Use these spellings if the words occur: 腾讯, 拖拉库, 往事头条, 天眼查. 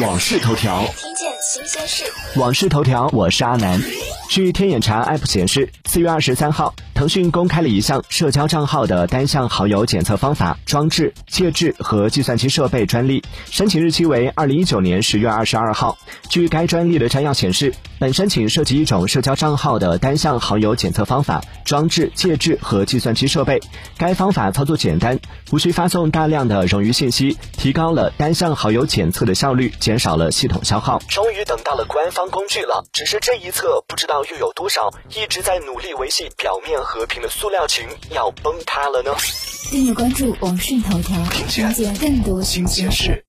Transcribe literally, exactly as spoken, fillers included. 往事头条，听见新鲜事。往事头条，我是阿南。据天眼查 A P P 显示，四月二十三号，腾讯公开了一项社交账号的单向好友检测方法、装置、介质和计算机设备专利，申请日期为二零一九年十月二十二号。据该专利的摘要显示，本申请涉及一种社交账号的单向好友检测方法、装置、介质和计算机设备。该方法操作简单，无需发送大量的冗余信息，提高了单向好友检测的效率，减少了系统消耗。终于等到了官方工具了，只是这一侧不知道又有多少一直在努力维系表面和平的塑料群要崩塌了呢？订阅关注网讯头条，听见更多新鲜事。